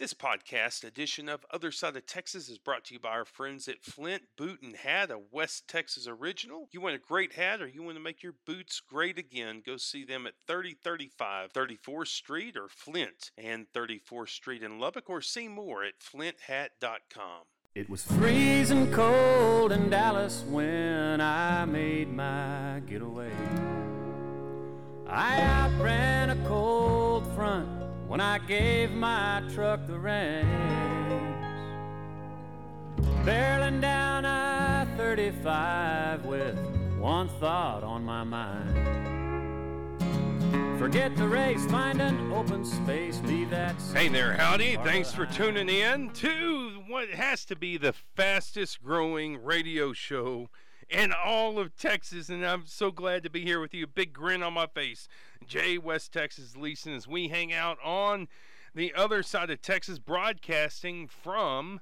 This podcast edition of Other Side of Texas is brought to you by our friends at Flint Boot and Hat, a West Texas original. You want a great hat or you want to make your boots great again, go see them at 3035 34th Street or Flint and 34th Street in Lubbock, or see more at flinthat.com. It was freezing cold in Dallas when I made my getaway. I outran a cold front when I gave my truck the reins, barreling down I-35 with one thought on my mind. Forget the race, find an open space, leave that... Hey there, howdy. Thanks for tuning in to what has to be the fastest growing radio show in all of Texas, and I'm so glad to be here with you. Big grin on my face. Jay West Texas Leeson, as we hang out on the Other Side of Texas, broadcasting from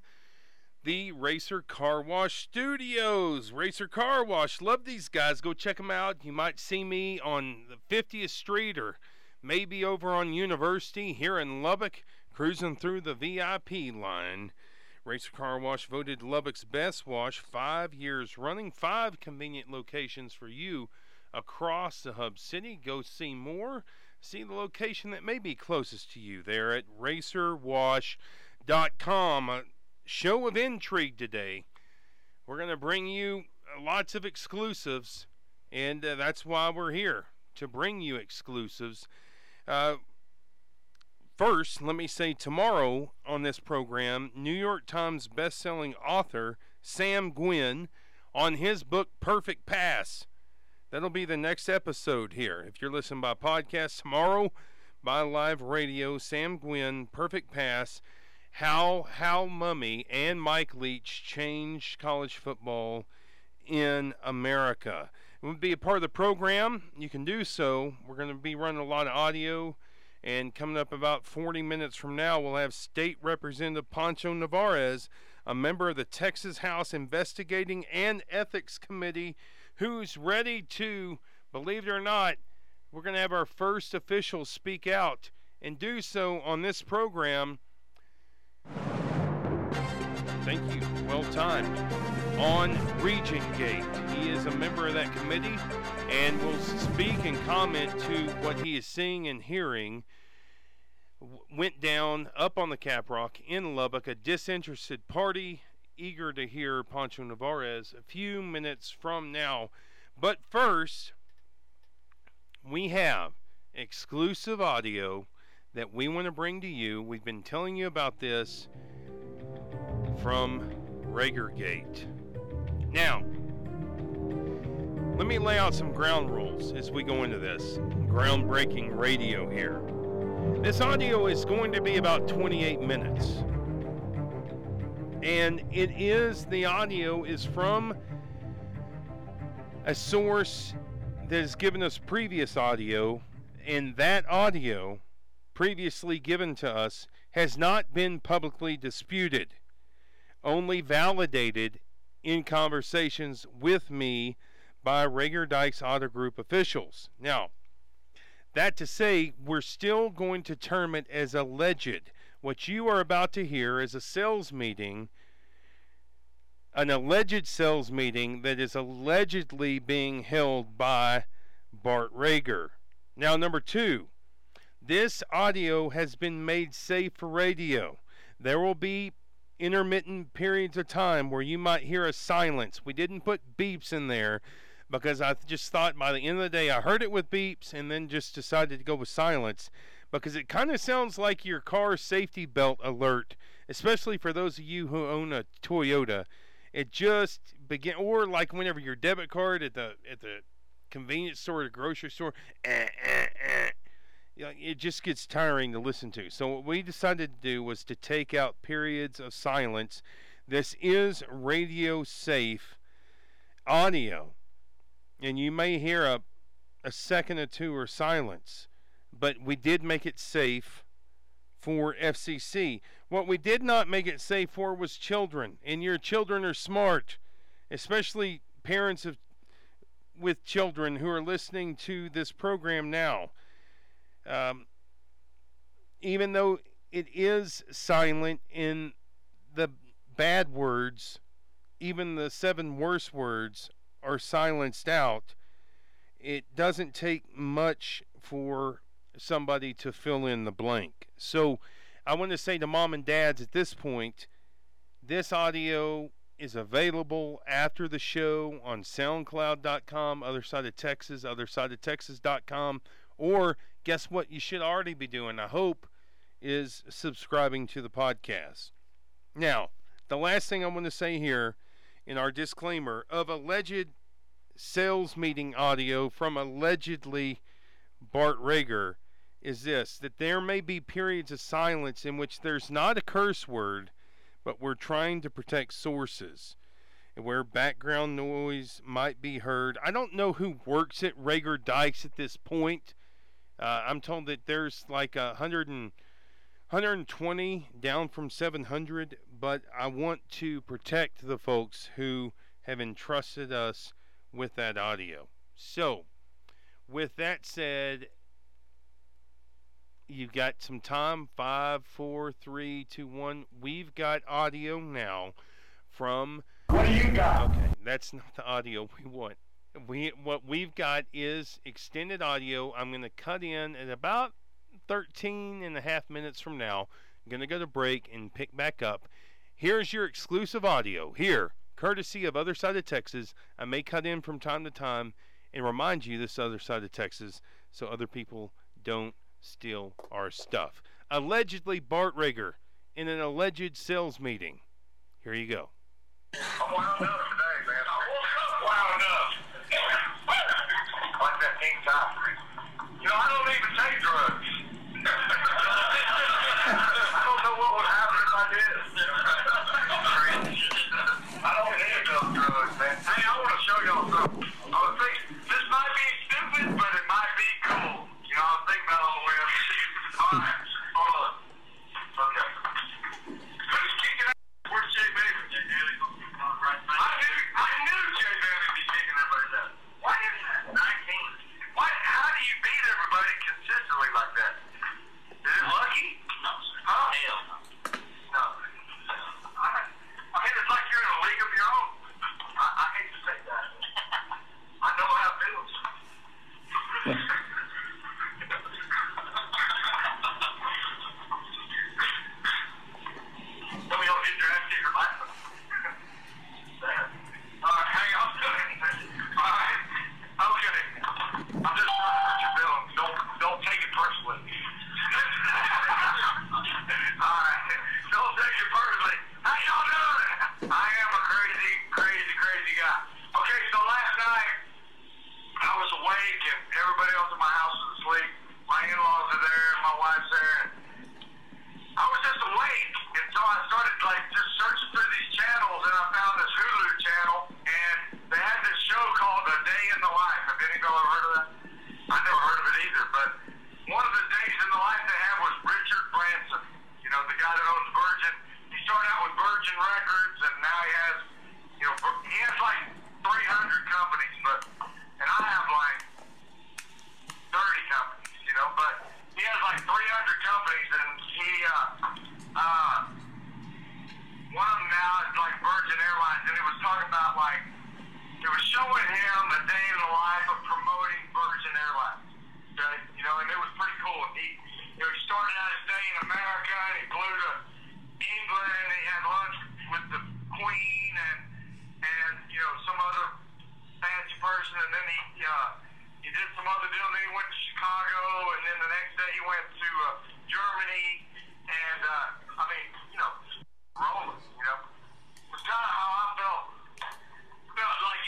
the Racer Car Wash Studios. Racer Car Wash, love these guys. Go check them out. You might see me on the 50th Street or maybe over on University here in Lubbock, cruising through the VIP line. Racer Car Wash voted Lubbock's best wash 5 years running. 5 convenient locations for you across the hub city. Go see more. See the location that may be closest to you there at racerwash.com. A show of intrigue today. We're going to bring you lots of exclusives, and that's why we're here, to bring you exclusives. First, let me say, tomorrow on this program, New York Times best-selling author Sam Gwynne on his book, Perfect Pass. That'll be the next episode here. If you're listening by podcast, tomorrow by live radio, Sam Gwynne, Perfect Pass, How Mummy and Mike Leach changed college football in America. It would be a part of the program. You can do so. We're going to be running a lot of audio. And coming up about 40 minutes from now, we'll have State Representative Pancho Nevárez, a member of the Texas House Investigating and Ethics Committee, who's ready to, believe it or not, we're going to have our first official speak out and do so on this program. Thank you. Well timed. On Ragergate. He is a member of that committee and will speak and comment to what he is seeing and hearing. Went down up on the Caprock in Lubbock, a disinterested party, eager to hear Pancho Nevárez a few minutes from now. But first, we have exclusive audio that we want to bring to you. We've been telling you about this from Ragergate. Now, let me lay out some ground rules as we go into this groundbreaking radio here. This audio is going to be about 28 minutes. And it is, the audio is from a source that has given us previous audio, and that audio previously given to us has not been publicly disputed, only validated in conversations with me by Rager Dykes Auto Group officials. Now, that to say, we're still going to term it as alleged. What you are about to hear is a sales meeting, an alleged sales meeting that is allegedly being held by Bart Rager. Now, number two, this audio has been made safe for radio. There will be intermittent periods of time where you might hear a silence. We didn't put beeps in there because I just thought by the end of the day I heard it with beeps and then just decided to go with silence because it kind of sounds like your car safety belt alert, especially for those of you who own a Toyota. It just begin, or like whenever your debit card at the convenience store or the grocery store, it just gets tiring to listen to. So what we decided to do was to take out periods of silence. This is radio safe audio, and you may hear a second or two or silence, but we did make it safe for FCC. What we did not make it safe for was children, and your children are smart, especially parents with children who are listening to this program now. Even though it is silent in the bad words. Even the seven worst words are silenced out. It doesn't take much for somebody to fill in the blank. So I want to say to mom and dads at this point, this audio is available after the show on soundcloud.com, Other Side of Texas, othersideoftexas.com, or guess what you should already be doing, I hope, is subscribing to the podcast. Now, the last thing I want to say here in our disclaimer of alleged sales meeting audio from allegedly Bart Rager is this, that there may be periods of silence in which there's not a curse word, but we're trying to protect sources and where background noise might be heard. I don't know who works at Rager Dykes at this point. I'm told that there's like 120 down from 700, but I want to protect the folks who have entrusted us with that audio. So, with that said, you've got some time, 5, 4, 3, 2, 1. We've got audio now from... What do you got? Okay, that's not the audio we want. What we've got is extended audio. I'm going to cut in at about 13 and a half minutes from now. I'm going to go to break and pick back up. Here's your exclusive audio here, courtesy of Other Side of Texas. I may cut in from time to time and remind you this Other Side of Texas so other people don't steal our stuff. Allegedly Bart Rager in an alleged sales meeting. Here you go. I'm wound up today, man. I'm wound up. Like that team top three. You know, I don't even take drugs. I don't know what would happen if I did. I don't need those drugs, man. Hey, I want to show y'all something. I was thinking, this might be stupid, but it might be cool. You know, I was thinking about all the way up. All right, hold on. Okay. But he's kicking out. Where's Jay Bailey? Jay Bailey. I knew Jay Bailey would be kicking everybody out. Why isn't that? 19. Why? How do you beat everybody consistently like that? Is it lucky? No, sir. Huh? Hell no. No. I mean, it's like you're in a league of your own. I hate to say that. I know how it feels. Let me all get your ass to your life. Hang on. All right. Okay. I'm just trying to hurt your feelings. Don't take it personally. All right. Don't take it personally. How y'all doing? I am a crazy, crazy, crazy guy. Okay, so last night, I was awake and everybody else in my house was asleep. My in-laws are there, my wife's there. And I was just awake, and so I started just searching through these channels, and I found this Hulu channel, and they had this show called A Day in the Life. Have any of y'all ever heard of that? I never heard of it either, but one of the days in the life they had was Richard Branson, you know, the guy that owns Virgin. He started out with Virgin Records, and now he has, you know, he has like 300 companies, but, and I have like 30 companies, you know, but he has like 300 companies, and he, one of them now is like Virgin Airlines, and it was talking about like, it was showing him the day in the life of promoting Virgin Airlines, okay, you know, and it was pretty cool. He started out his day in America, and he flew to England, and he had lunch with the Queen, and you know, some other fancy person, and then he did some other deal, and then he went to Chicago, and then the next day he went to Germany, and I mean, you know, rolling, you know, it's kind of how I felt like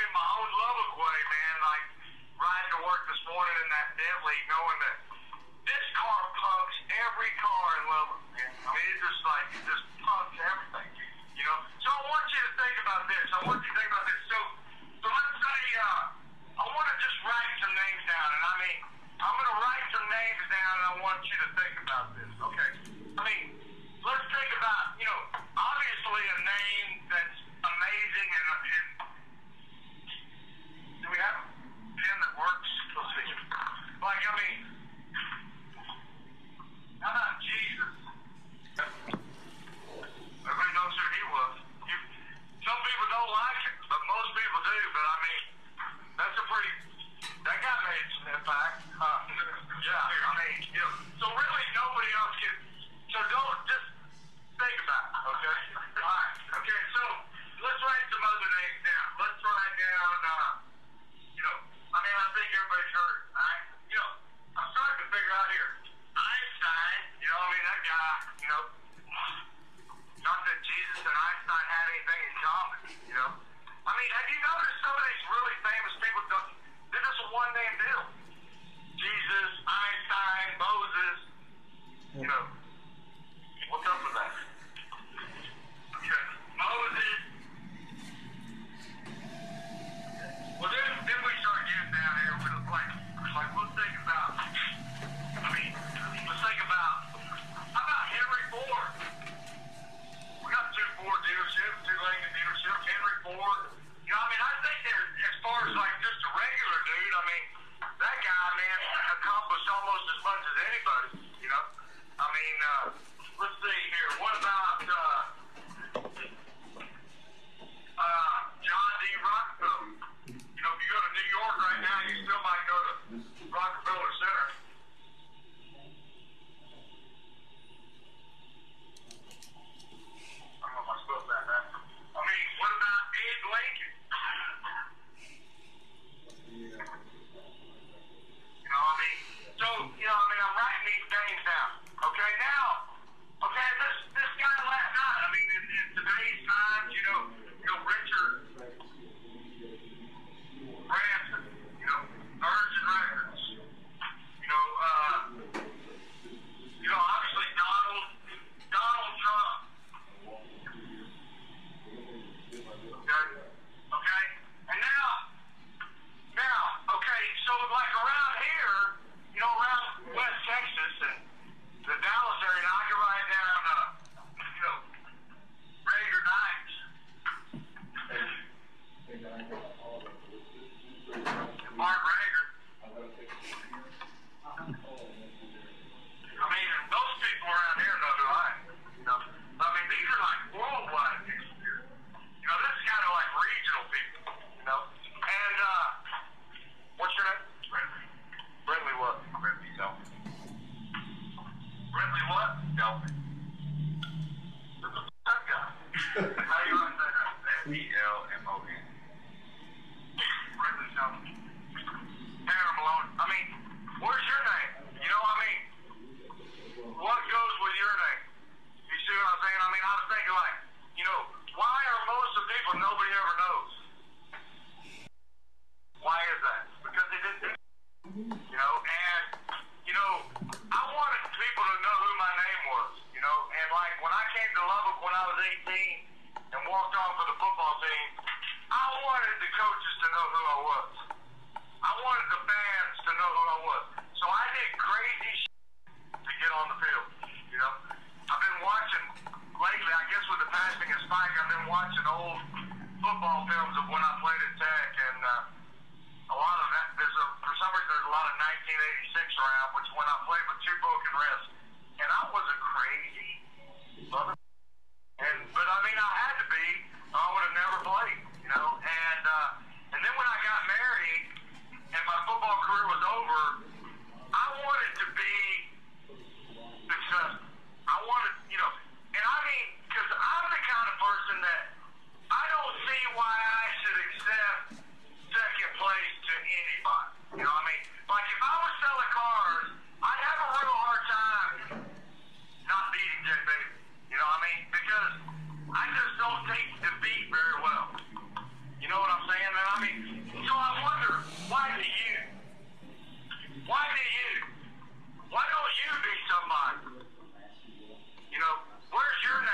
in my own Lubbock way, man, like riding to work this morning in that deadly, knowing that this car punks every car in Lubbock, man. I mean, it's just like, it just punks everything, you know? So I want you to think about this. So let's say, I want to just write some names down, and I mean, I'm going to write some names down, and I want you to think about this, okay? I mean, let's think about, you know, obviously a name that's amazing, and do we have a pen that works? Let's see. Like, I mean, how about Jesus? know, not that Jesus and Einstein had anything in common, you know. I mean, have you noticed some of these really famous people, they're just a one-man deal. Jesus, Einstein, Moses, you know. What's up with that? Okay. Moses. Well, then we start getting down here with like, let's think about, I mean, let's think about, how about Henry Ford? We got two Ford dealerships, two Lincoln dealerships, Henry Ford. You know, I mean, I think that as far as like just a regular dude, I mean, that guy, man, accomplished almost as much as anybody, you know? I mean, let's see here. What about, John D. Rockefeller? You know, if you go to New York right now, you still might go to Rockefeller Center. I don't know if I spoke that back. I mean, what about Abe Lincoln? Yeah. You know, I mean, so, you know, I mean, I'm writing these things down. Okay, now, okay, this guy last night, I mean, in today's times, you know, Richard Branson, you know, Virgin Records, you know, obviously Donald Trump. Okay, okay, and now, okay, so like around here, you know, around West Texas and the Dallas area, I can write down, you know, Rager Dykes. Bart Rager. I mean, those people around here know who I am. You know? I mean, these are like worldwide people here. You know, this is kind of like regional people, you know? And, what's your name? Brinley. Brinley what? Brinley Delphi. Brinley what? Delphi. This is that guy. How do you want to say that? B-L-M-O-N. Brinley Delphi. Tanner Malone. I mean, where's your name? You know what I mean? What goes with your name? You see what I'm saying? I mean, I was thinking like, you know, why are most of the people nobody ever knows? Why is that? Because they didn't do it. You know, and, you know, I wanted people to know who my name was, you know, and like when I came to Lubbock when I was 18 and walked on for the football team, I wanted the coaches to know who I was. I wanted the fans to know who I was. So I did crazy shit to get on the field, you know. I've been watching lately, I guess with the passing and spike, I've been watching old football films of when I played at Tech, and a lot of that, for some reason there's a lot of 1986 around, which when I played with two broken wrists, and I was a crazy mother. But I mean, I had to be, or I would have never played, you know, and then when I got married, and my football career was over, I wanted to be successful. I wanted, you know, and I mean, because I'm the kind of person that I don't see why I should accept second place to anybody. You know what I mean? Like, if I was selling cars, I'd have a real hard time not beating Jay Baby. You know what I mean? Because I just don't take defeat very well. You know what I'm saying? And I mean, so I wonder, why don't you be somebody? You know, where's your name?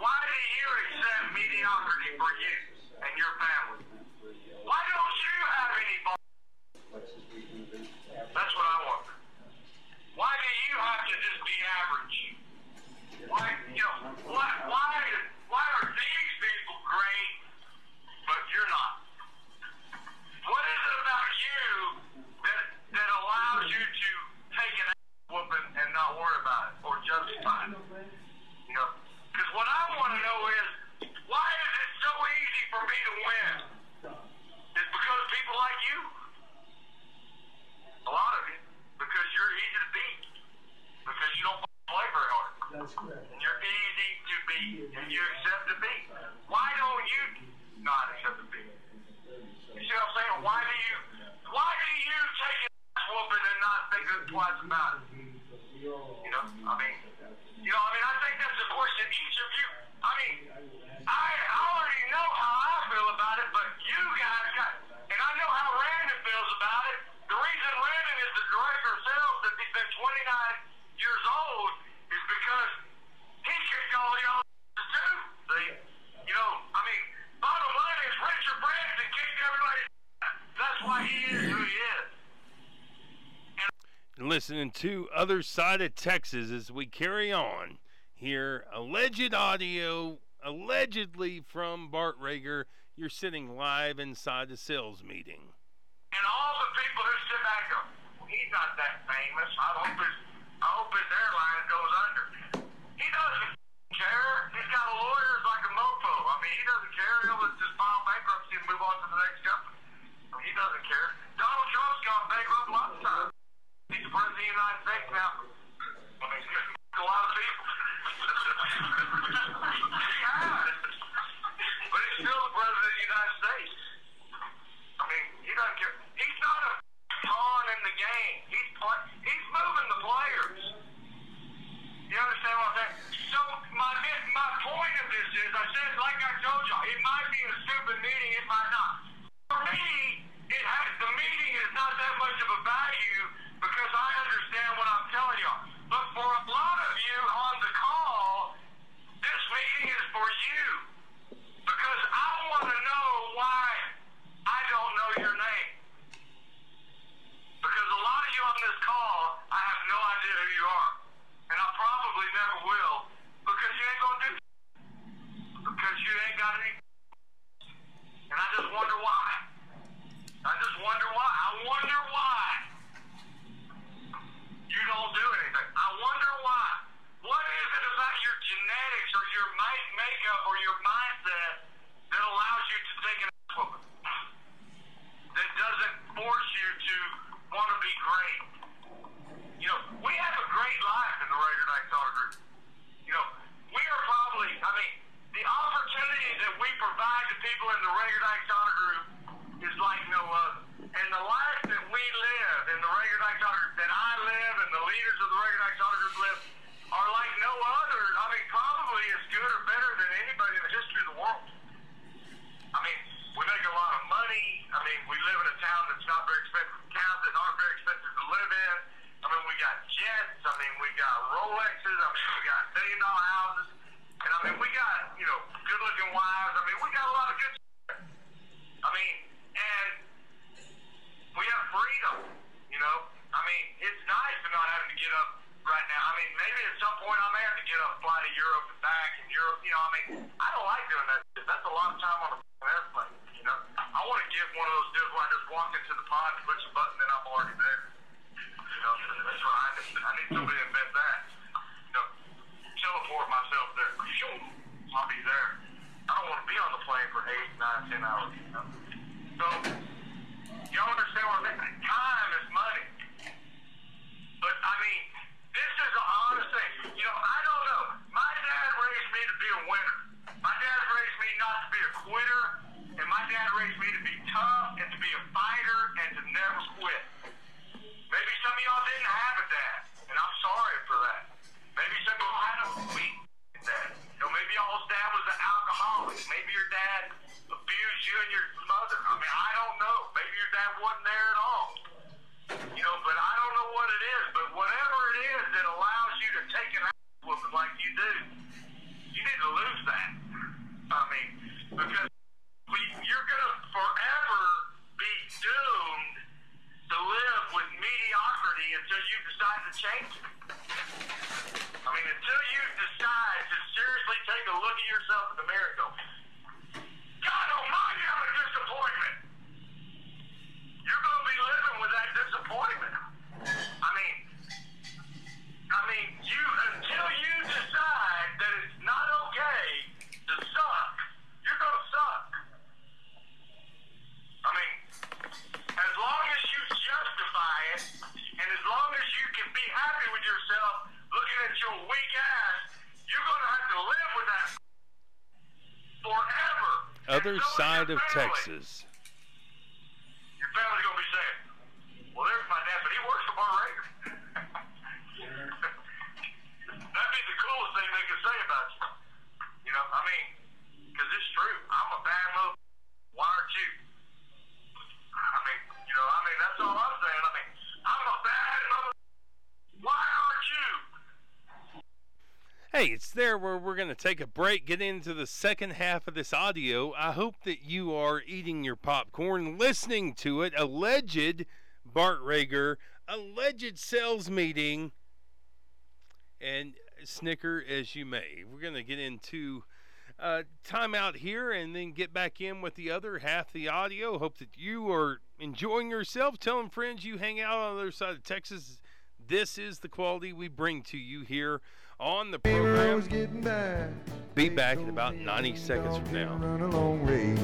Why do you accept mediocrity for you and your family? Why don't you have any balls? That's what I want. Why do you have to just be average? Why, you know, why are these people great, but you're not? What is it about you that allows you to take an whooping and not worry about it or justify it? You know, because what I want to know is why is it so easy for me to win? It's because of people like you. A lot of you, because you're easy to beat. Because you don't play very hard. That's correct. And you're easy to beat, and you accept the beat. Why don't you not accept the beat? You see what I'm saying? Why do you take it? Whooping and not thinking twice about it. You know? listening to Other Side of Texas as we carry on here. Alleged audio, allegedly from Bart Rager. You're sitting live inside the sales meeting. And all the people who sit back go, well, he's not that famous. I hope his airline goes under. He doesn't care. He's got lawyers like a mofo. I mean, he doesn't care. He'll just file bankruptcy and move on to the next company. I mean, he doesn't care. Donald Trump's gone bankrupt lots of times. He's the president of the United States now. I mean, he's a lot of people. He has. But he's still the president of the United States. I mean, he doesn't care. He's not a pawn in the game. He's moving the players. You understand what I'm saying? So my point of this is, I said, like I told y'all, it might be a stupid meeting, it might not. For me, the meeting is not that much of a value because I understand what I'm telling y'all. But for a lot of you on the call, this meeting is for you because I want to know why I don't know your name. Because a lot of you on this call, I have no idea who you are. And I probably never will because you ain't going to do it. Because you ain't got any. And I just wonder why. I wonder why. You don't do anything. I wonder why. What is it about your genetics or your makeup or your mindset that allows you to take an ass whooping? That doesn't force you to want to be great. You know, we have a great life in the Rager Dykes Auto Group. You know, we are probably, I mean, the opportunity that we provide to people in the Rager Dykes Auto Group is like no other. And the life that we live in the Rager Dykes Auto Group, that I live and the leaders of the Rager Dykes Auto Group live, are like no other. I mean, probably as good or better than anybody in the history of the world. I mean, we make a lot of money. I mean, we live in a town that's not very expensive, towns that aren't very expensive to live in. I mean, we got jets. I mean, we got Rolexes. I mean, we got $1 million houses. And I mean, we got, you know, good-looking wives. I mean, we got a lot of good shit. I mean, and we have freedom, you know. I mean, it's nice to not having to get up right now. I mean, maybe at some point I may have to get up and fly to Europe and back and Europe. You know, I mean, I don't like doing that shit. That's a lot of time on a fucking airplane, you know. I want to give one of those deals where I just walk into the pod and push a button and I'm already there. You know, that's what I need. I need somebody to invent that. You know, teleport myself there. I'll be there. I don't want to be on the plane for 8, 9, 10 hours, you know. So, y'all understand what I'm saying? Time is money. But, I mean, this is an honest thing. You know, I don't know. My dad raised me to be a winner. My dad raised me not to be a quitter. And my dad raised me to be tough and to be a fighter and to never quit. Maybe some of y'all didn't have a dad, and I'm sorry for that. Maybe some of y'all had a weak dad. You know, maybe y'all's dad was an alcoholic. Maybe your dad abused you and your mother. I mean, I don't know. Maybe your dad wasn't there at all. You know, but I don't know what it is. But whatever it is that allows you to take an ass whooping like you do, you need to lose that. I mean, because you're going to forever be doomed to live with mediocrity until you decide to change it. I mean, until you decide to seriously take a look at yourself in the mirror and go, God almighty, I'm a disappointment. You're going to be living with that disappointment. I mean, you until you decide that it's not okay to suck, you're going to suck. I mean, as long as you justify it, and as long as you can be happy with yourself looking at your weak ass, you're going to have to live with that forever. Other side of Texas. Your family's going to be saying, well, there's my dad, but he works for Bart Rager. That'd be the coolest thing they could say about you. You know, I mean, because it's true. I'm a bad mother. Why aren't you? I mean, you know, I mean, that's all I'm saying. I mean, I'm a bad mother. Why aren't you? Hey, it's there where we're going to take a break, get into the second half of this audio. I hope that you are eating your popcorn, listening to it. Alleged Bart Rager alleged sales meeting, and snicker as you may. We're going to get into time out here and then get back in with the other half the audio. Hope that you are enjoying yourself. Telling friends you hang out on the other side of Texas. This is the quality we bring to you here on the program. Be back in about 90 seconds from now. Run a long race.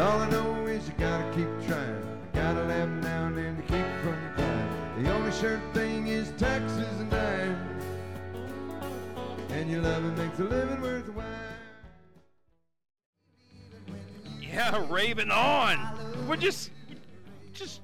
All I know is you gotta keep trying. You gotta laugh now and then to keep from crying. The only sure thing is taxes and dimes. And your loving makes a living worthwhile. Yeah, raving on. We're just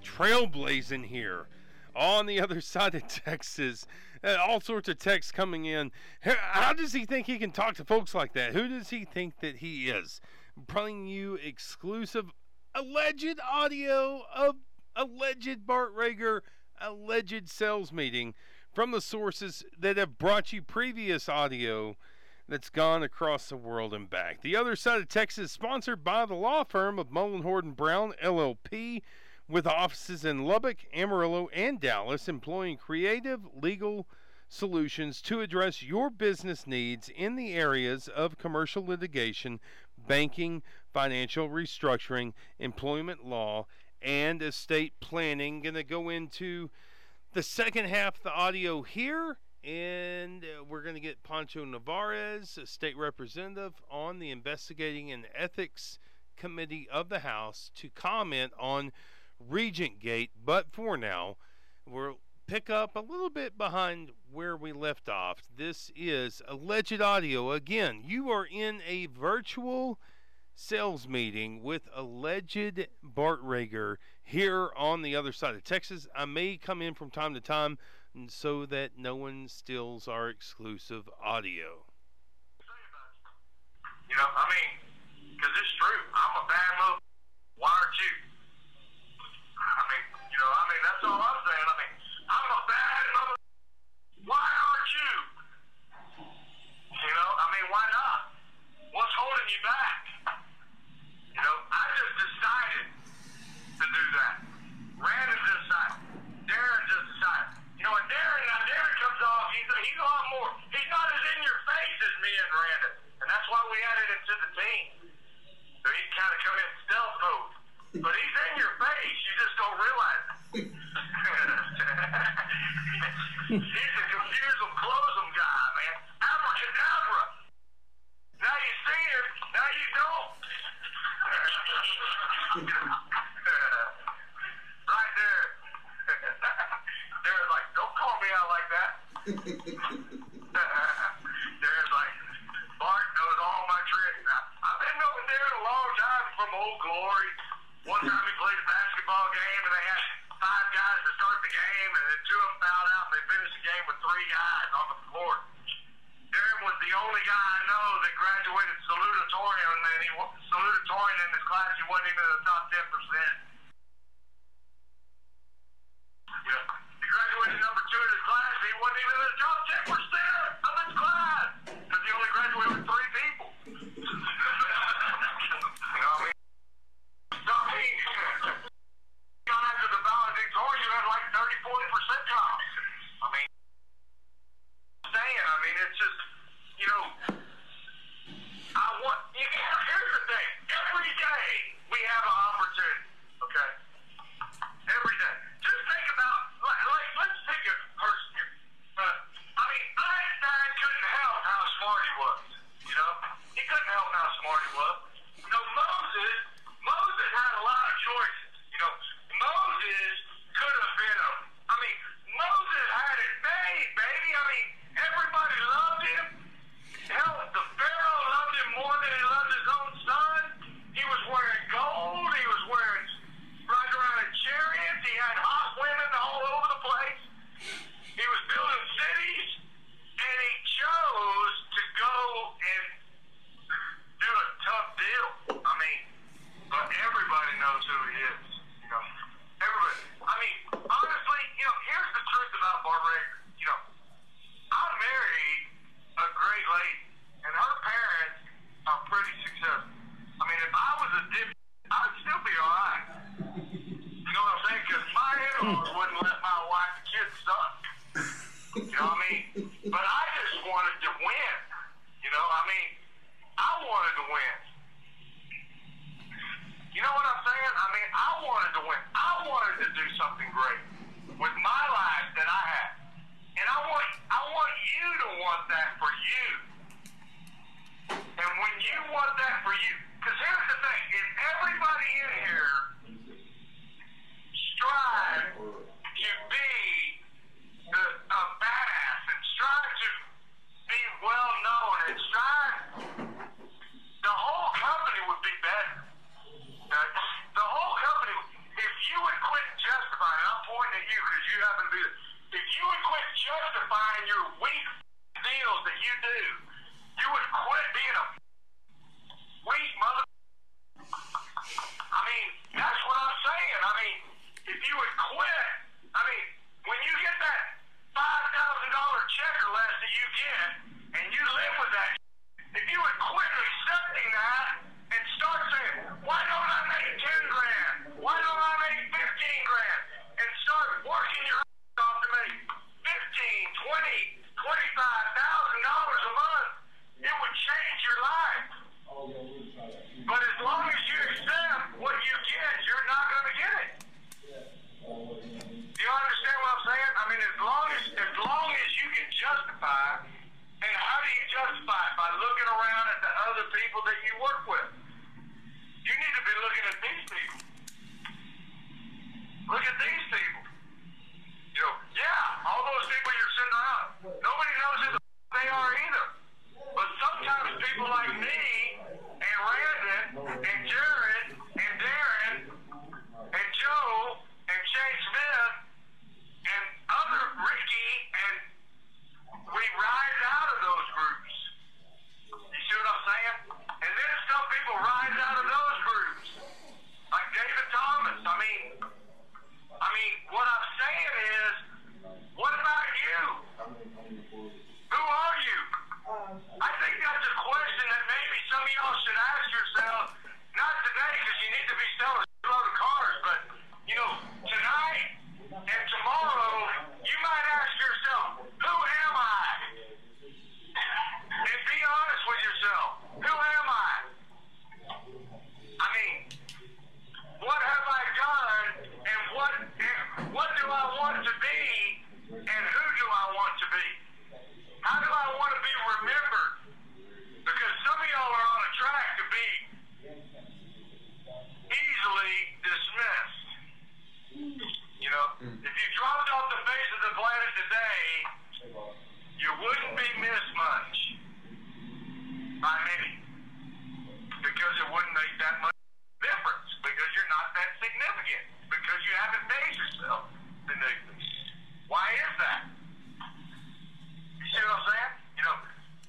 trailblazing here on the other side of Texas. All sorts of texts coming in. How does he think he can talk to folks like that? Who does he think that he is? Bringing you exclusive alleged audio of alleged Bart Rager, alleged sales meeting from the sources that have brought you previous audio that's gone across the world and back. The Other Side of Texas, sponsored by the law firm of Mullen, Horton, Brown, LLP, with offices in Lubbock, Amarillo, and Dallas, employing creative legal solutions to address your business needs in the areas of commercial litigation, banking, financial restructuring, employment law, and estate planning. Going to go into the second half of the audio here, and we're going to get Pancho Nevárez, a state representative on the Investigating and Ethics Committee of the House, to comment on Ragergate. But for now, we'll pick up a little bit behind where we left off. This is alleged audio. Again, you are in a virtual sales meeting with alleged Bart Rager here on the other side of Texas. I may come in from time to time so that no one steals our exclusive audio. You know, I mean, because it's true. I'm a bad mother. Why aren't you? I mean, you know, I mean, that's all I'm saying. I mean, I'm a bad mother. Why aren't you? You know, I mean, why not? What's holding you back? You know, I just decided to do that. Brandon just decided. Darren just decided. You know, and Darren, now Darren comes off, he's a lot more. He's not as in your face as me and Brandon. And that's why we added him to the team. So he kind of come in stealth mode. But he's in your face, you just don't realize it. He's a confuse them, close them guy, man. Abracadabra. Now you see him, now you don't. Right there. They're like, don't call me out like that. They're like, Bart knows all my tricks. I've been over there a long time from Old Glory. One time we played a basketball game, and they had five guys to start the game, and then two of them fouled out, and they finished the game with three guys on the floor. Darren was the only guy I know that graduated salutatorian, and then he was salutatorian in his class. He wasn't even in the top 10%. Yeah. He graduated number 2 in his class, and he wasn't even in the top 10% of his class, because he only graduated with 3 people. You know what I mean? Got after the valedictorian had like 30-40 percentile. I mean, it's just, you know, here's the thing. Every day we have an opportunity, okay? Every day. Just think about, like let's take a person here. Einstein couldn't help how smart he was, you know? He couldn't help how smart he was. You know, Moses had a lot of choices, you know. Moses could have been Moses had it made, baby. Everybody loved him. mean, but I just wanted to win. You know, I mean, I wanted to win. You know what I'm saying? I mean, I wanted to win. I wanted to do something great with my life that I had. And I want you to want that for you. And when you want that for you, because here's the thing, if everybody in here strive to be a badass and strive to be well known and strive, the whole company would be better. The whole company, if you would quit justifying, and I'm pointing at you because you happen to be there, if you would quit justifying your weak deals that you do, you would quit being a weak mother. I mean, that's what I'm saying. I mean, if you would quit, I mean, when you get that $5,000 check or less that you get, and you live with that, if you would quit accepting that and start saying, why don't I make $10,000? Why don't I make $15,000? And start working your ass off to make $15,000, $20,000, $25,000 a month. It would change your life. But as long as you accept what you get, you're not going to get it. Do you understand what I'm saying? I mean, as long as you can justify, and how do you justify it? By looking around at the other people that you work with. You need to be looking at these people. Look at these people. You know, yeah, all those people you're sitting around, nobody knows who the f- they are either. But sometimes people like me and Randon and Jared and Darren and Joe and Jay Smith and other Ricky, and we rise out of those groups. You see what I'm saying? And then some people rise out of those groups, like David Thomas. I mean, what I'm saying is, what about you? Who are you? I think that's a question that maybe some of y'all should ask yourselves, not today because you need to be selling a load of cars, but, you know, tonight and tomorrow, you might ask yourself, who am I? And be honest with yourself. Who am I? I mean, what have I done, and what do I want to be, and who do I want to be? How do I want to be remembered? Because some of y'all are on a track to be easily dismissed. You know, if you dropped off the face of the planet today, you wouldn't be missed much by many, because it wouldn't make that much difference, because you're not that significant, because you haven't based yourself in the why is that? You see what I'm saying? You know,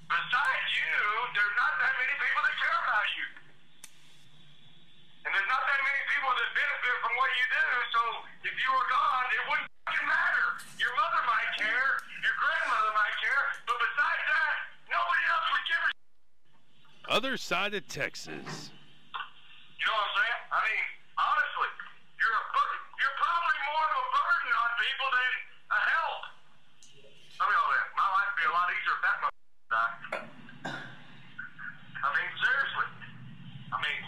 besides you, there's not that many people that care about you. And there's not that many people that benefit from what you do, so if you were gone, it wouldn't fucking matter. Your mother might care, your grandmother might care, but besides that, nobody else would give a shit. Other side of Texas. You know what I'm saying? I mean, honestly, you're probably more of a burden on people than a help. I mean, all that. My life would be a lot easier if that motherfucker died. I mean, seriously. I mean,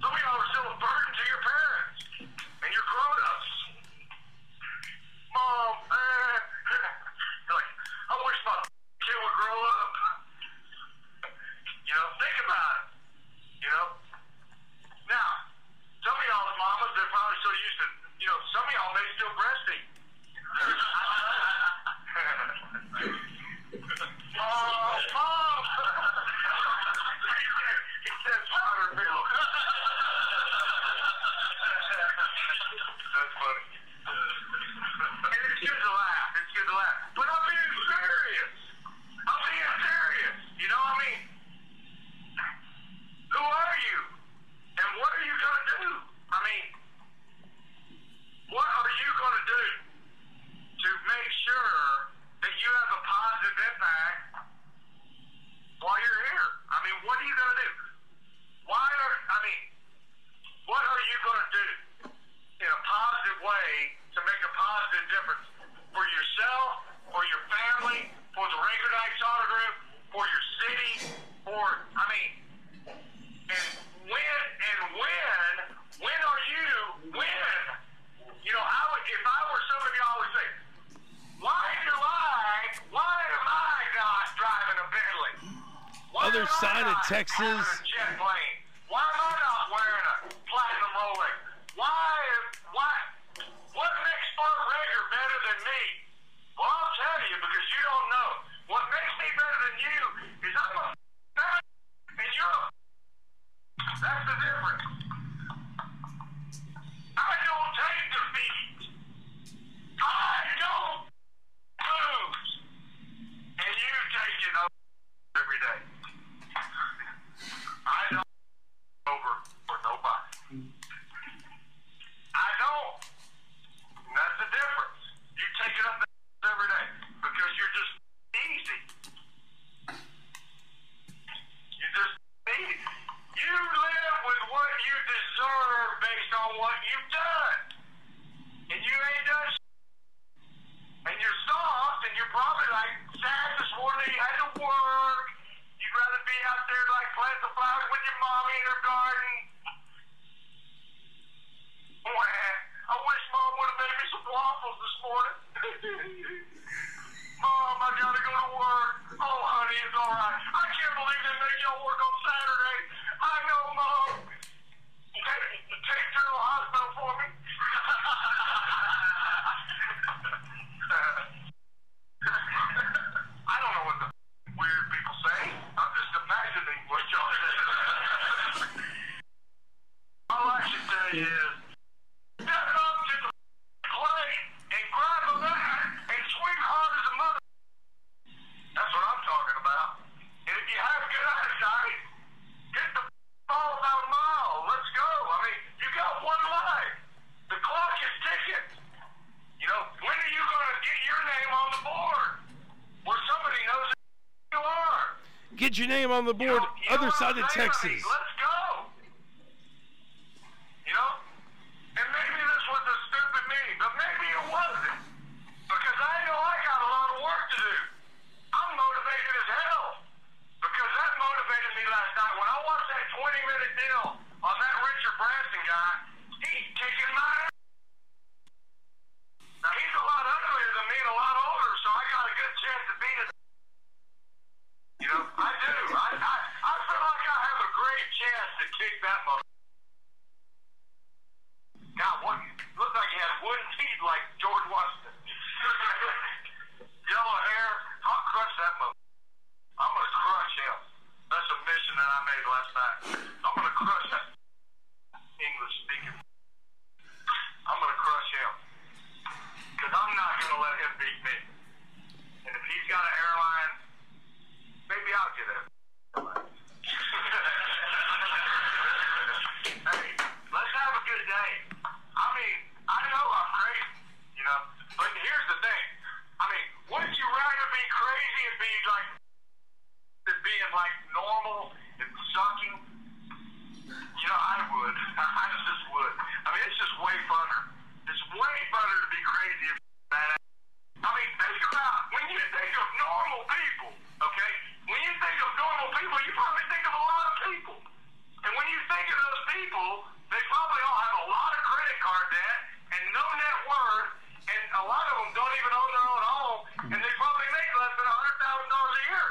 some of y'all are still a burden to your parents and your grown-ups. Mom, you're like, I wish my kid would grow up. You know, think about it. You know? Now, some of y'all's mamas, they're probably still used to, you know, some of y'all may still breastfeed. Mom! He said powder milk. That's funny. And it's good to laugh. It's good to laugh. But I'm being serious. I'm being serious. You know what I mean? Who are you? And what are you going to do? I mean, what are you going to do to make sure that you have a positive impact while you're here? I mean, what are you going to do? What are you going to do in a positive way to make a positive difference for yourself, for your side of Texas. Jet plane. Why am I not wearing a platinum Rolex? Why? What makes Bart Rager better than me? Well, I'll tell you because you don't know. What makes me better than you is I'm a fan and you're a That's the difference. I don't take defeat. I don't lose. And you take it over every day. I don't over for nobody. I don't. And that's the difference. You take it up every day because you're just easy. You're just easy. You live with what you deserve based on what you've done. And you ain't done and you're soft, and you're probably like sad this morning you had to work. You'd rather be out there like planting the flowers with your mommy in her garden. I wish Mom would have made me some waffles this morning. Mom, I gotta go to work. Oh, honey, it's all right. I can't believe they made y'all work on Saturday. I know, Mom. Take her to the hospital for me. I don't know what the weird people say. I'm just imagining what y'all say. All I should tell you is step up to the plate and grab a bat and swing hard as a mother. That's what I'm talking about. And if you have good eyesight, get the ball about a mile. Let's go. I mean, you got one life. The clock is ticking. You know, when are you going to get your name on the board? Where somebody knows who you are. Get your name on the board, you know, other side of Texas. Let's go. You know? And maybe this was a stupid meeting, but maybe it wasn't. Because I know I got a lot of work to do. I'm motivated as hell. Because that motivated me last night. When I watched that 20-minute deal on that Richard Branson guy, he's kicking my ass. Now, he's a lot uglier than me and a lot older, so I got a good chance to beat his. You know, I do. I feel like I have a great chance to kick that mother. God, what? Looked like he had wooden teeth like George Washington. Yellow hair. I'll crush that mother. I'm going to crush him. That's a mission that I made last night. I'm going to crush that English speaking. I'm going to crush him. Because I'm not going to let him beat me. And if he's got an airline, maybe I'll get it. Hey, let's have a good day. I mean, I know I'm crazy, you know. But here's the thing. I mean, wouldn't you rather be crazy and be like, than being like normal and sucking? You know, I would. I just would. I mean, it's just way funner. It's way better to be crazy and badass. I mean, think about, when you think of normal people, okay? When you think of normal people, you probably think of a lot of people. And when you think of those people, they probably all have a lot of credit card debt and no net worth, and a lot of them don't even own their own home, and they probably make less than $100,000 a year.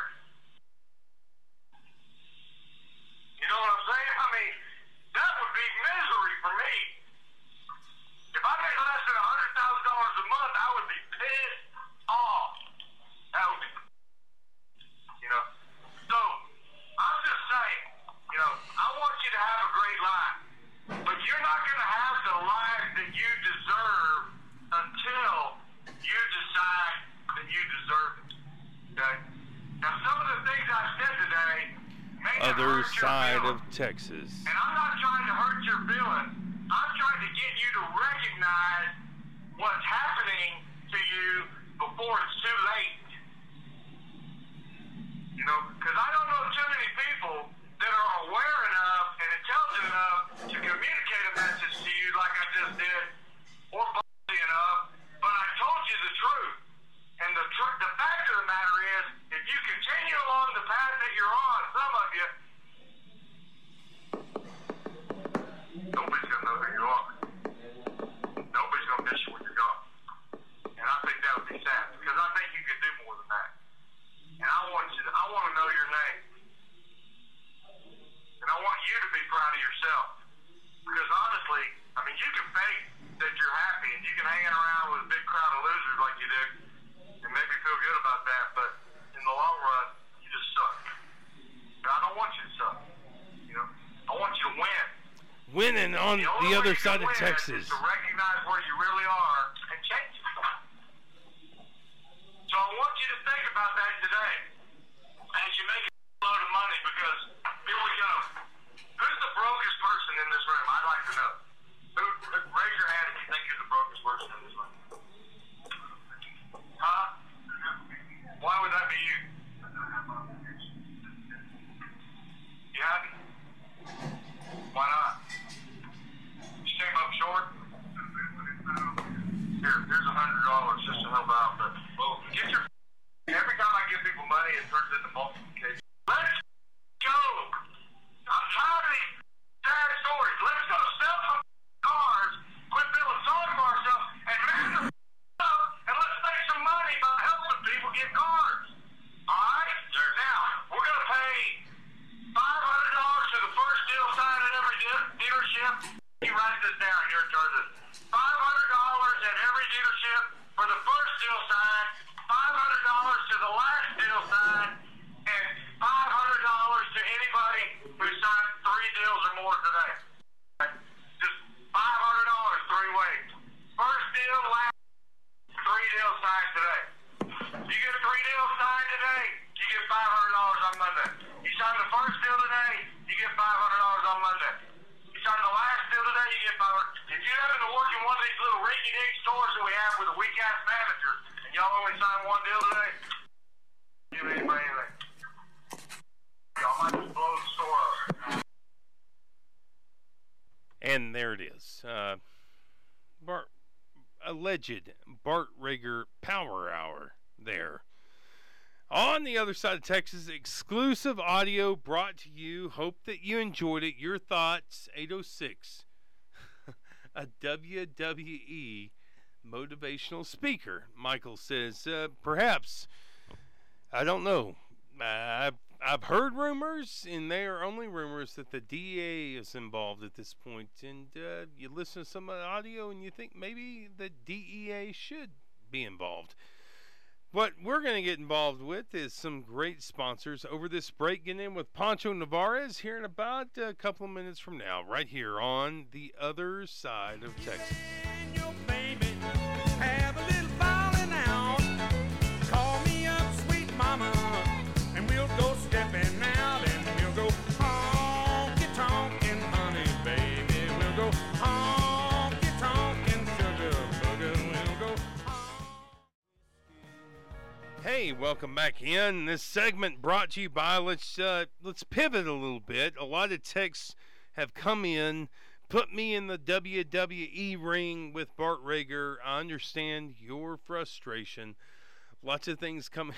You know what I'm saying? I mean, that would be misery for me. If I made less than $100,000 a month, I would be pissed off. That would be, you know. So, I'm just saying, you know, I want you to have a great life. But you're not going to have the life that you deserve until you decide that you deserve it. Okay? Now, some of the things I said today may not hurt your feelings. Other side of Texas. And I'm not trying to hurt your feelings. I'm trying to get you to recognize what's happening to you before it's too late. You know, because I don't know too many people that are aware enough and intelligent enough to communicate a message to you like I just did, or bossy enough, but I told you the truth. And the fact of the matter is, if you continue along the path that you're on, some of you, nobody's going to know who you are. Nobody's going to miss you when you're gone. And I think that would be sad. Because I think on the other side of Texas. To recognize where you really are and change it. So I want you to think about that today as you make a load of money, because here we go. Who's the brokest person in this room? I'd like to know. Who, raise your hand if you think you're the brokest person in this room. Huh? Why would that be you? You happy? Why not? You came up short? Here's $100 just to help out. But well, get your... Every time I give people money, it turns into multiplication. Let's go! I'm tired of these sad stories. Let's go sell some cars, quit feeling sorry for ourselves, and mess the up, and let's make some money by helping people get cars. All right? Now, we're going to pay $500 to the first deal sign at every dealership. You write this down here, Jordan. $500 at every dealership for the first deal sign, $500 to the last deal sign, and $500 to anybody who signed 3 deals or more today. Just $500 3 ways. First deal, last, 3 deals signed today. You get a 3 deal signed today, you get $500 on Monday. You sign the first deal today, you get $500 on Monday. You sign the last deal today, you get $500. If you happen to work in one of these little rinky-dink stores that we have with a weak-ass manager, and y'all only sign 1 deal today, give anybody anything. Y'all might just blow the store up. And there it is. Alleged Bart Rager Power Hour there. On the other side of Texas, exclusive audio brought to you. Hope that you enjoyed it. Your thoughts, 806. A WWE motivational speaker, Michael says. Perhaps. I don't know. I've heard rumors, and they are only rumors, that the DA is involved at this point. And you listen to some of the audio, and you think maybe the DEA should be involved. What we're going to get involved with is some great sponsors over this break. Getting in with Pancho Nevárez here in about a couple of minutes from now, right here on the other side of Texas. Hey, welcome back in. This segment brought to you by, let's pivot a little bit. A lot of texts have come in, put me in the WWE ring with Bart Rager. I understand your frustration. Lots of things come.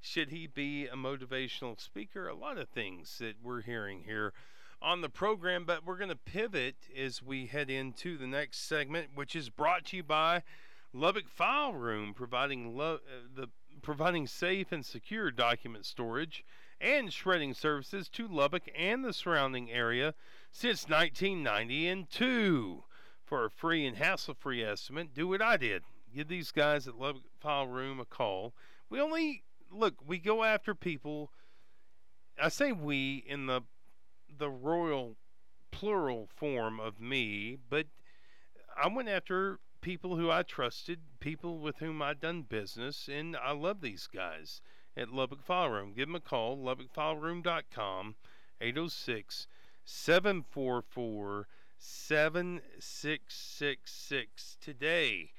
Should he be a motivational speaker? A lot of things that we're hearing here on the program, but we're going to pivot as we head into the next segment, which is brought to you by Lubbock File Room, providing safe and secure document storage and shredding services to Lubbock and the surrounding area since 1992. For a free and hassle-free estimate, do what I did. Give these guys at Lubbock File Room a call. We go after people. I say we in the royal plural form of me, but I went after people who I trusted, people with whom I'd done business, and I love these guys at Lubbock File Room. Give them a call, lubbockfileroom.com, 806-744-7666 today.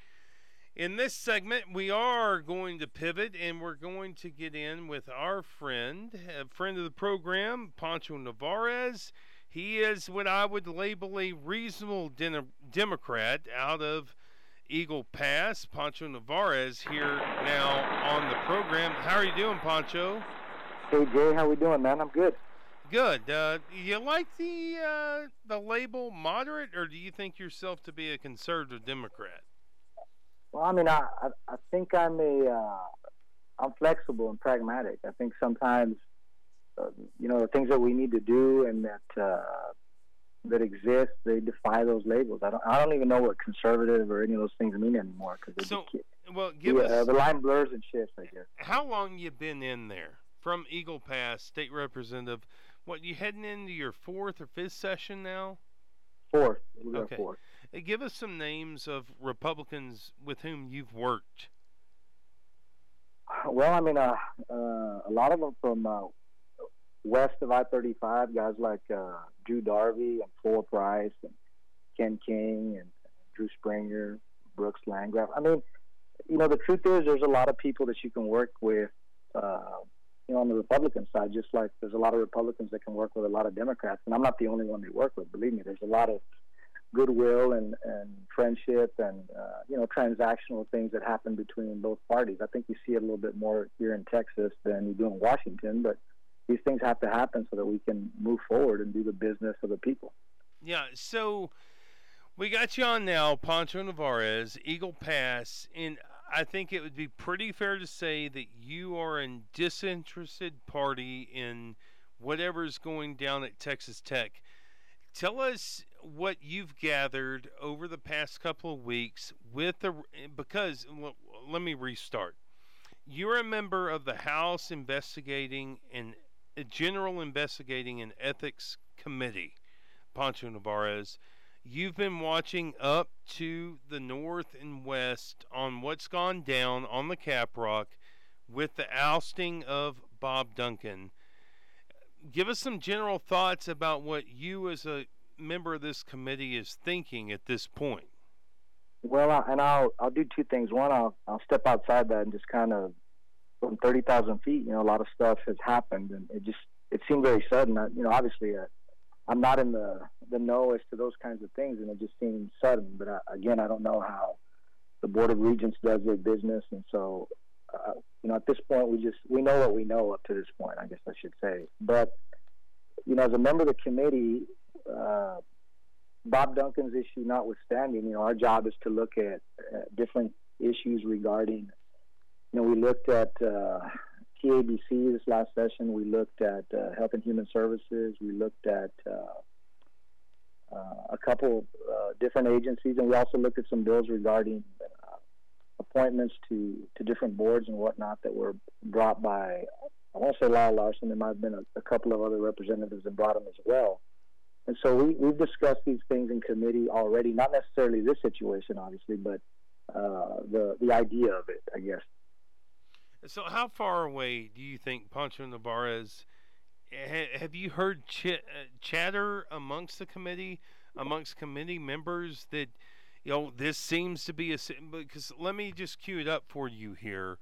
In this segment, we are going to pivot, and we're going to get in with our friend, a friend of the program, Pancho Nevárez. He is what I would label a reasonable Democrat out of Eagle Pass. Pancho Nevárez here now on the program. How are you doing, Pancho? Hey, Jay. How we doing, man? I'm good. Good. You like the label moderate, or do you think yourself to be a conservative Democrat? Well, I mean, I think I'm flexible and pragmatic. I think sometimes, the things that we need to do and that exist, they defy those labels. I don't even know what conservative or any of those things mean anymore. The line blurs and shifts, I guess. How long you been in there? From Eagle Pass, state representative, you heading into your 4th or 5th session now? Fourth. We'll go okay. Fourth. Give us some names of Republicans with whom you've worked. Well, I mean, a lot of them from west of I-35, guys like Drew Darby and Fuller Price and Ken King and Drew Springer, Brooks Landgraf. I mean, you know, the truth is there's a lot of people that you can work with, you know, on the Republican side, just like there's a lot of Republicans that can work with a lot of Democrats. And I'm not the only one they work with. Believe me, there's a lot of goodwill and friendship and, you know, transactional things that happen between both parties. I think you see it a little bit more here in Texas than you do in Washington, but these things have to happen so that we can move forward and do the business of the people. Yeah, so we got you on now, Pancho Nevárez, Eagle Pass, and I think it would be pretty fair to say that you are a disinterested party in whatever's going down at Texas Tech. Tell us what you've gathered over the past couple of weeks with the, because let me restart. You're a member of the House Investigating and General Investigating and Ethics Committee, Pancho Nevárez. You've been watching up to the north and west on what's gone down on the Caprock with the ousting of Bob Duncan. Give us some general thoughts about what you as a member of this committee is thinking at this point. Well, and I'll do two things. One, I'll step outside that and just kind of from 30,000 feet, you know, a lot of stuff has happened and it seemed very sudden. You know, obviously I'm not in the know as to those kinds of things, and it just seemed sudden. But again, I don't know how the Board of Regents does their business, and so you know, at this point, we know what we know up to this point, I guess I should say. But you know, as a member of the committee, Bob Duncan's issue notwithstanding, you know, our job is to look at different issues regarding. You know, we looked at TABC this last session. We looked at Health and Human Services. We looked at a couple different agencies, and we also looked at some bills regarding appointments to different boards and whatnot that were brought by, I won't say Lyle Larson, there might have been a couple of other representatives that brought them as well. And so we've discussed these things in committee already, not necessarily this situation, obviously, but the idea of it, I guess. So how far away do you think, Pancho Nevárez, have you heard chatter amongst the committee, amongst committee members that, you know, this seems to be a – because let me just cue it up for you here.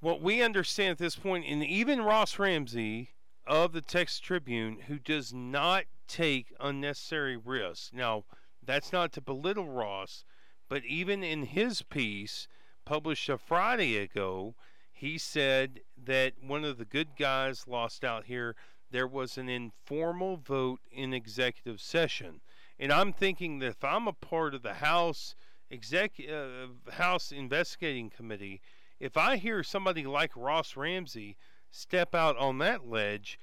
What we understand at this point, and even Ross Ramsey of the Texas Tribune, who does not take unnecessary risks. Now, that's not to belittle Ross, but even in his piece – published a Friday ago, he said that one of the good guys lost out here. There was an informal vote in executive session, and I'm thinking that if I'm a part of the House Investigating Committee, if I hear somebody like Ross Ramsey step out on that ledge,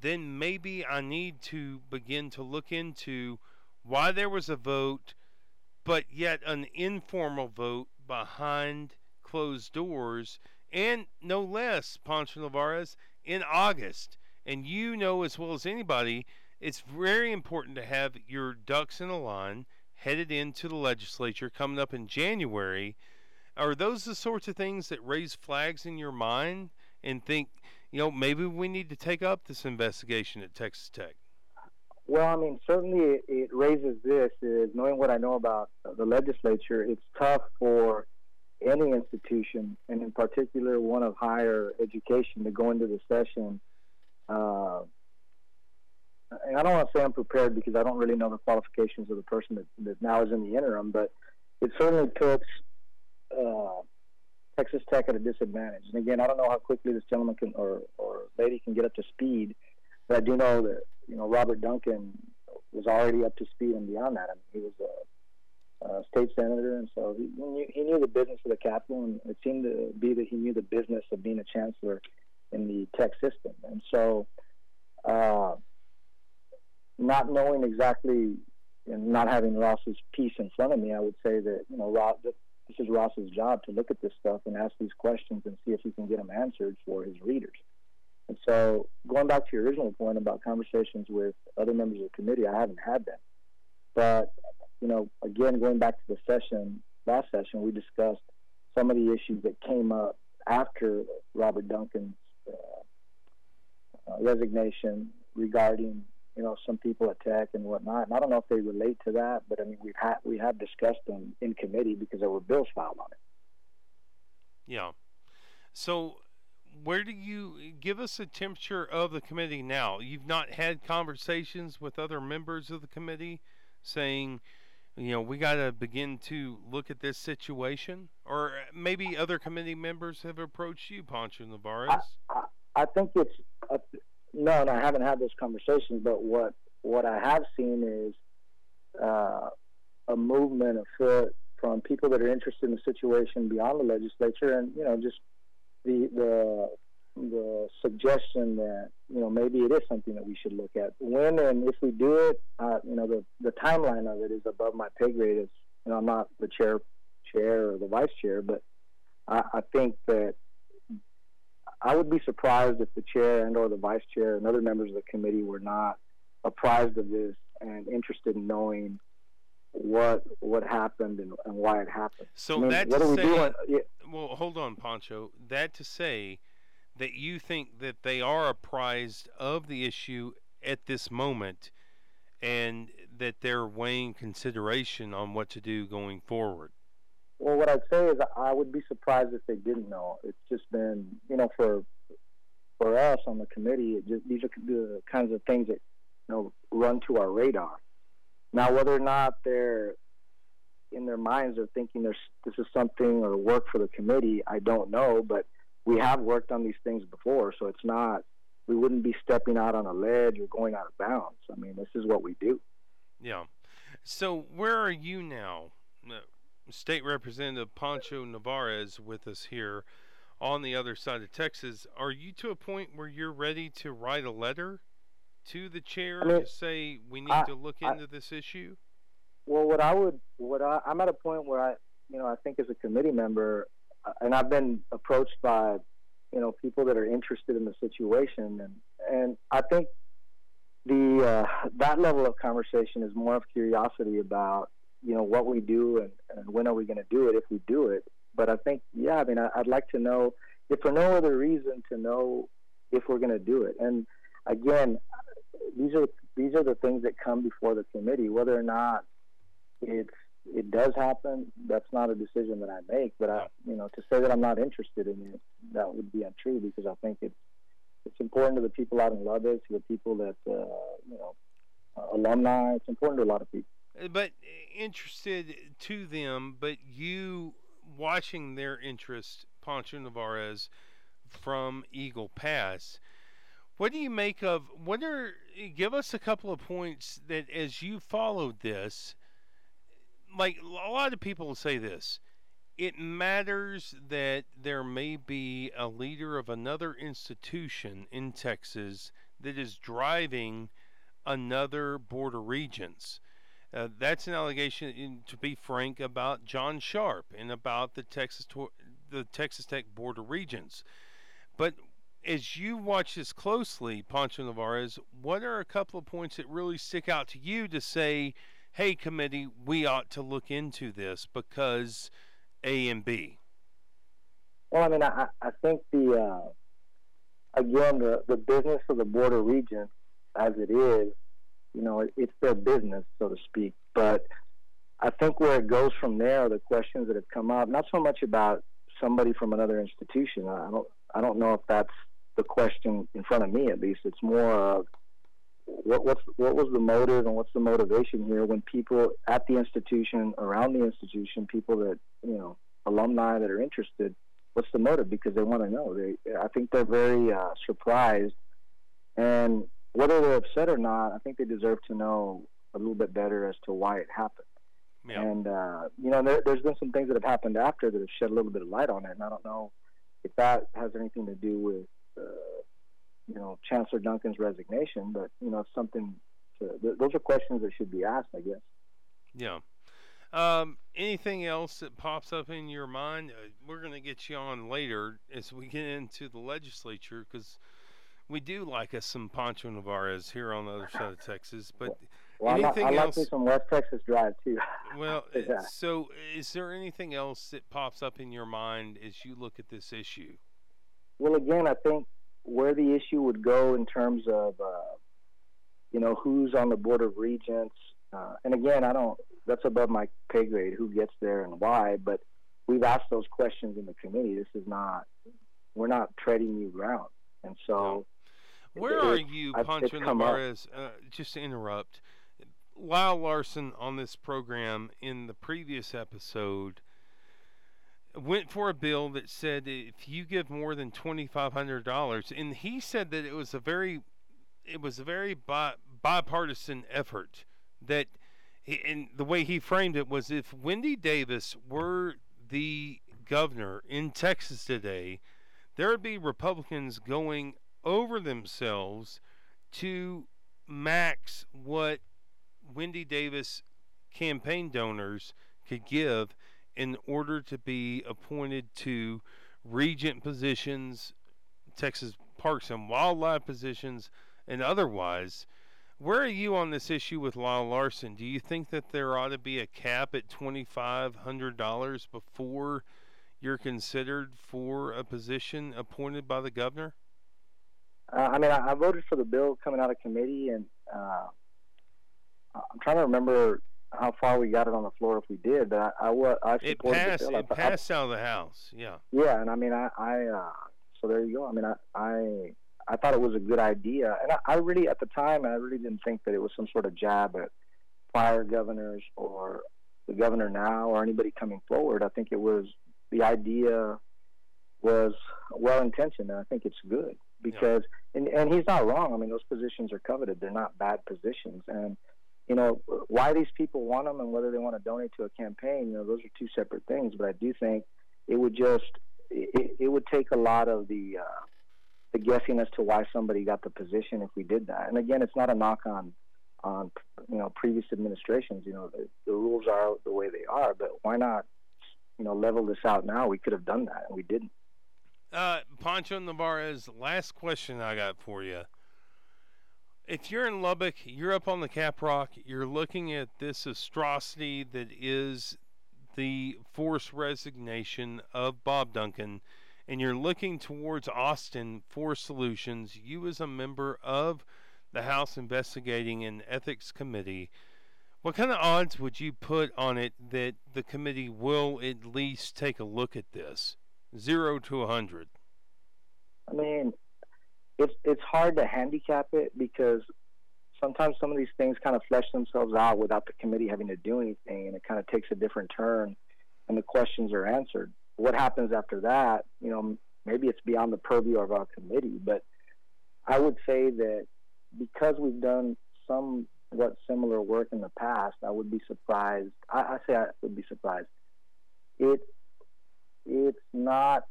then maybe I need to begin to look into why there was a vote, but yet an informal vote behind closed doors, and no less, Pancho Nevárez, in August. And you know as well as anybody, it's very important to have your ducks in a line headed into the legislature coming up in January. Are those the sorts of things that raise flags in your mind and think, you know, maybe we need to take up this investigation at Texas Tech? Well, I mean, certainly it raises this, is knowing what I know about the legislature, it's tough for any institution, and in particular one of higher education, to go into the session. And I don't want to say I'm prepared because I don't really know the qualifications of the person that now is in the interim, but it certainly puts Texas Tech at a disadvantage. And again, I don't know how quickly this gentleman can, or lady can get up to speed, but I do know that, you know, Robert Duncan was already up to speed and beyond that. I mean, he was a state senator, and so he knew the business of the Capitol, and it seemed to be that he knew the business of being a chancellor in the tech system. And so not knowing exactly and not having Ross's piece in front of me, I would say that, you know, Ross, this is Ross's job to look at this stuff and ask these questions and see if he can get them answered for his readers. And so, going back to your original point about conversations with other members of the committee, I haven't had them. But, you know, again, going back to the session, last session, we discussed some of the issues that came up after Robert Duncan's resignation regarding, you know, some people at Tech and whatnot. And I don't know if they relate to that, but I mean, we have discussed them in committee because there were bills filed on it. Yeah. So where do you give us a temperature of the committee now? You've not had conversations with other members of the committee saying, you know, we got to begin to look at this situation, or maybe other committee members have approached you, Pancho Nevárez. I think it's no, I haven't had those conversations, but what I have seen is a movement afoot from people that are interested in the situation beyond the legislature, and you know, just the suggestion that, you know, maybe it is something that we should look at. When and if we do it, you know, the timeline of it is above my pay grade. It's, you know, I'm not the chair or the vice chair, but I think that I would be surprised if the chair and or the vice chair and other members of the committee were not apprised of this and interested in knowing what happened and why it happened. So I mean, that to say, yeah. Well, hold on, Pancho. That to say that you think that they are apprised of the issue at this moment and that they're weighing consideration on what to do going forward. Well, what I'd say is I would be surprised if they didn't know. It's just been, you know, for us on the committee, it just, these are the kinds of things that, you know, run to our radar. Now, whether or not they're in their minds are thinking this is something or work for the committee, I don't know, but we have worked on these things before, so it's not, we wouldn't be stepping out on a ledge or going out of bounds. I mean, this is what we do. Yeah. So where are you now? State Representative Pancho Nevárez with us here on the other side of Texas. Are you to a point where you're ready to write a letter to the chair to say we need to look into this issue? Well, I'm at a point where I think as a committee member, and I've been approached by, you know, people that are interested in the situation, and I think that level of conversation is more of curiosity about, you know, what we do and when are we going to do it if we do it. But I think, yeah, I mean, I'd like to know, if for no other reason, to know if we're going to do it. And again, these are the things that come before the committee. Whether or not it does happen, that's not a decision that I make. But I, you know, to say that I'm not interested in it, that would be untrue, because I think it's important to the people out in Lubbock, to the people that you know, alumni. It's important to a lot of people. But interested to them, but you watching their interest, Pancho Nevárez, from Eagle Pass. What do you make of? Give us a couple of points that as you followed this. Like a lot of people say this, it matters that there may be a leader of another institution in Texas that is driving another board of regents. That's an allegation, to be frank, about John Sharp and about the Texas Tech Board of Regents. But as you watch this closely, Pancho Nevárez, what are a couple of points that really stick out to you to say, hey, committee, we ought to look into this because A and B? Well, I mean, I think the business of the Board of Regents as it is, you know, it's their business, so to speak. But I think where it goes from there are the questions that have come up, not so much about somebody from another institution. I don't know if that's the question in front of me, at least. It's more of, what was the motive and what's the motivation here when people at the institution, around the institution, people that, you know, alumni that are interested, what's the motive? Because they want to know. I think they're very surprised. And whether they're upset or not, I think they deserve to know a little bit better as to why it happened. Yeah. And, you know, there's been some things that have happened after that have shed a little bit of light on it, and I don't know if that has anything to do with you know, Chancellor Duncan's resignation, but, you know, it's something those are questions that should be asked, I guess. Yeah. Anything else that pops up in your mind? We're going to get you on later as we get into the legislature, because we do like us some Pancho Nevárez here on the other side of Texas, but Well, I like this on West Texas Drive, too. Well, so is there anything else that pops up in your mind as you look at this issue? Well, again, I think where the issue would go in terms of, you know, who's on the Board of Regents. And again, I don't, that's above my pay grade, who gets there and why, but we've asked those questions in the committee. This is not, we're not treading new ground. And so... No. Where are you, Pancho Nevárez, just to interrupt, Lyle Larson on this program in the previous episode went for a bill that said if you give more than $2,500, and he said that it was a very bipartisan effort. That, and the way he framed it was, if Wendy Davis were the governor in Texas today, there would be Republicans going over themselves to max what Wendy Davis campaign donors could give in order to be appointed to regent positions, Texas Parks and Wildlife positions, and otherwise. Where are you on this issue with Lyle Larson? Do you think that there ought to be a cap at $2,500 before you're considered for a position appointed by the governor? I mean, I voted for the bill coming out of committee, and I'm trying to remember how far we got it on the floor, if we did, but I supported it. Passed, the bill. It passed out of the House, yeah. Yeah, and I mean, so there you go. I mean, I thought it was a good idea, and I really, at the time, I really didn't think that it was some sort of jab at prior governors or the governor now or anybody coming forward. I think it was, the idea was well-intentioned, and I think it's good because, yeah. and he's not wrong. I mean, those positions are coveted. They're not bad positions, and, you know, why these people want them and whether they want to donate to a campaign, you know, those are two separate things, but I do think it would just, it would take a lot of the guessing as to why somebody got the position if we did that. And again, it's not a knock on you know, previous administrations. You know, the rules are the way they are, but why not, you know, level this out now? We could have done that, and we didn't. Pancho Nevárez, last question I got for you. If you're in Lubbock, you're up on the Caprock, you're looking at this atrocity that is the forced resignation of Bob Duncan, and you're looking towards Austin for solutions, you as a member of the House Investigating and Ethics Committee, what kind of odds would you put on it that the committee will at least take a look at this? 0 to 100. I mean, it's hard to handicap it because sometimes some of these things kind of flesh themselves out without the committee having to do anything, and it kind of takes a different turn, and the questions are answered. What happens after that, you know, maybe it's beyond the purview of our committee, but I would say that because we've done somewhat similar work in the past, I would be surprised. I say I would be surprised. It's not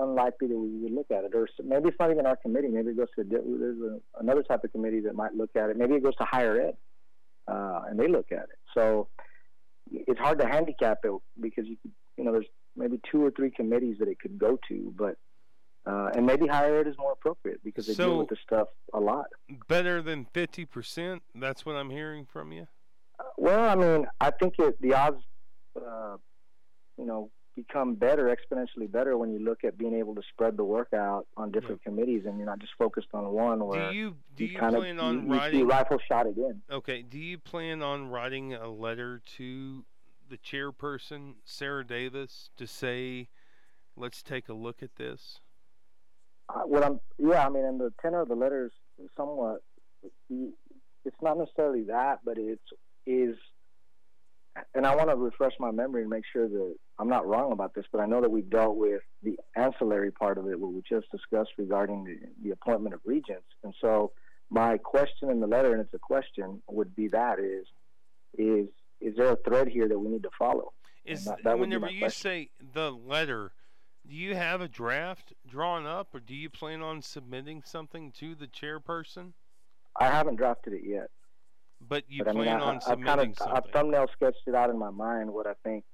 unlikely that we would look at it, or maybe it's not even our committee. Maybe it goes to another type of committee that might look at it. Maybe it goes to higher ed, and they look at it. So it's hard to handicap it because there's maybe 2 or 3 committees that it could go to, but and maybe higher ed is more appropriate because they deal with this stuff a lot. Better than 50%. That's what I'm hearing from you. Well, I mean, I think the odds, become better, exponentially better, when you look at being able to spread the work out on different committees, and you're not just focused on one. Where do you kind plan of, on you, writing? You rifle shot it in. Okay. Do you plan on writing a letter to the chairperson, Sarah Davis, to say, let's take a look at this? I mean, in the tenor of the letter is somewhat, it's not necessarily that, but it is, and I want to refresh my memory and make sure that I'm not wrong about this, but I know that we've dealt with the ancillary part of it, what we just discussed regarding the appointment of regents. And so my question in the letter, and it's a question, would be that is there a thread here that we need to follow? That whenever you say the letter, do you have a draft drawn up, or do you plan on submitting something to the chairperson? I haven't drafted it yet. But I plan on submitting something? I've thumbnail sketched it out in my mind, what I think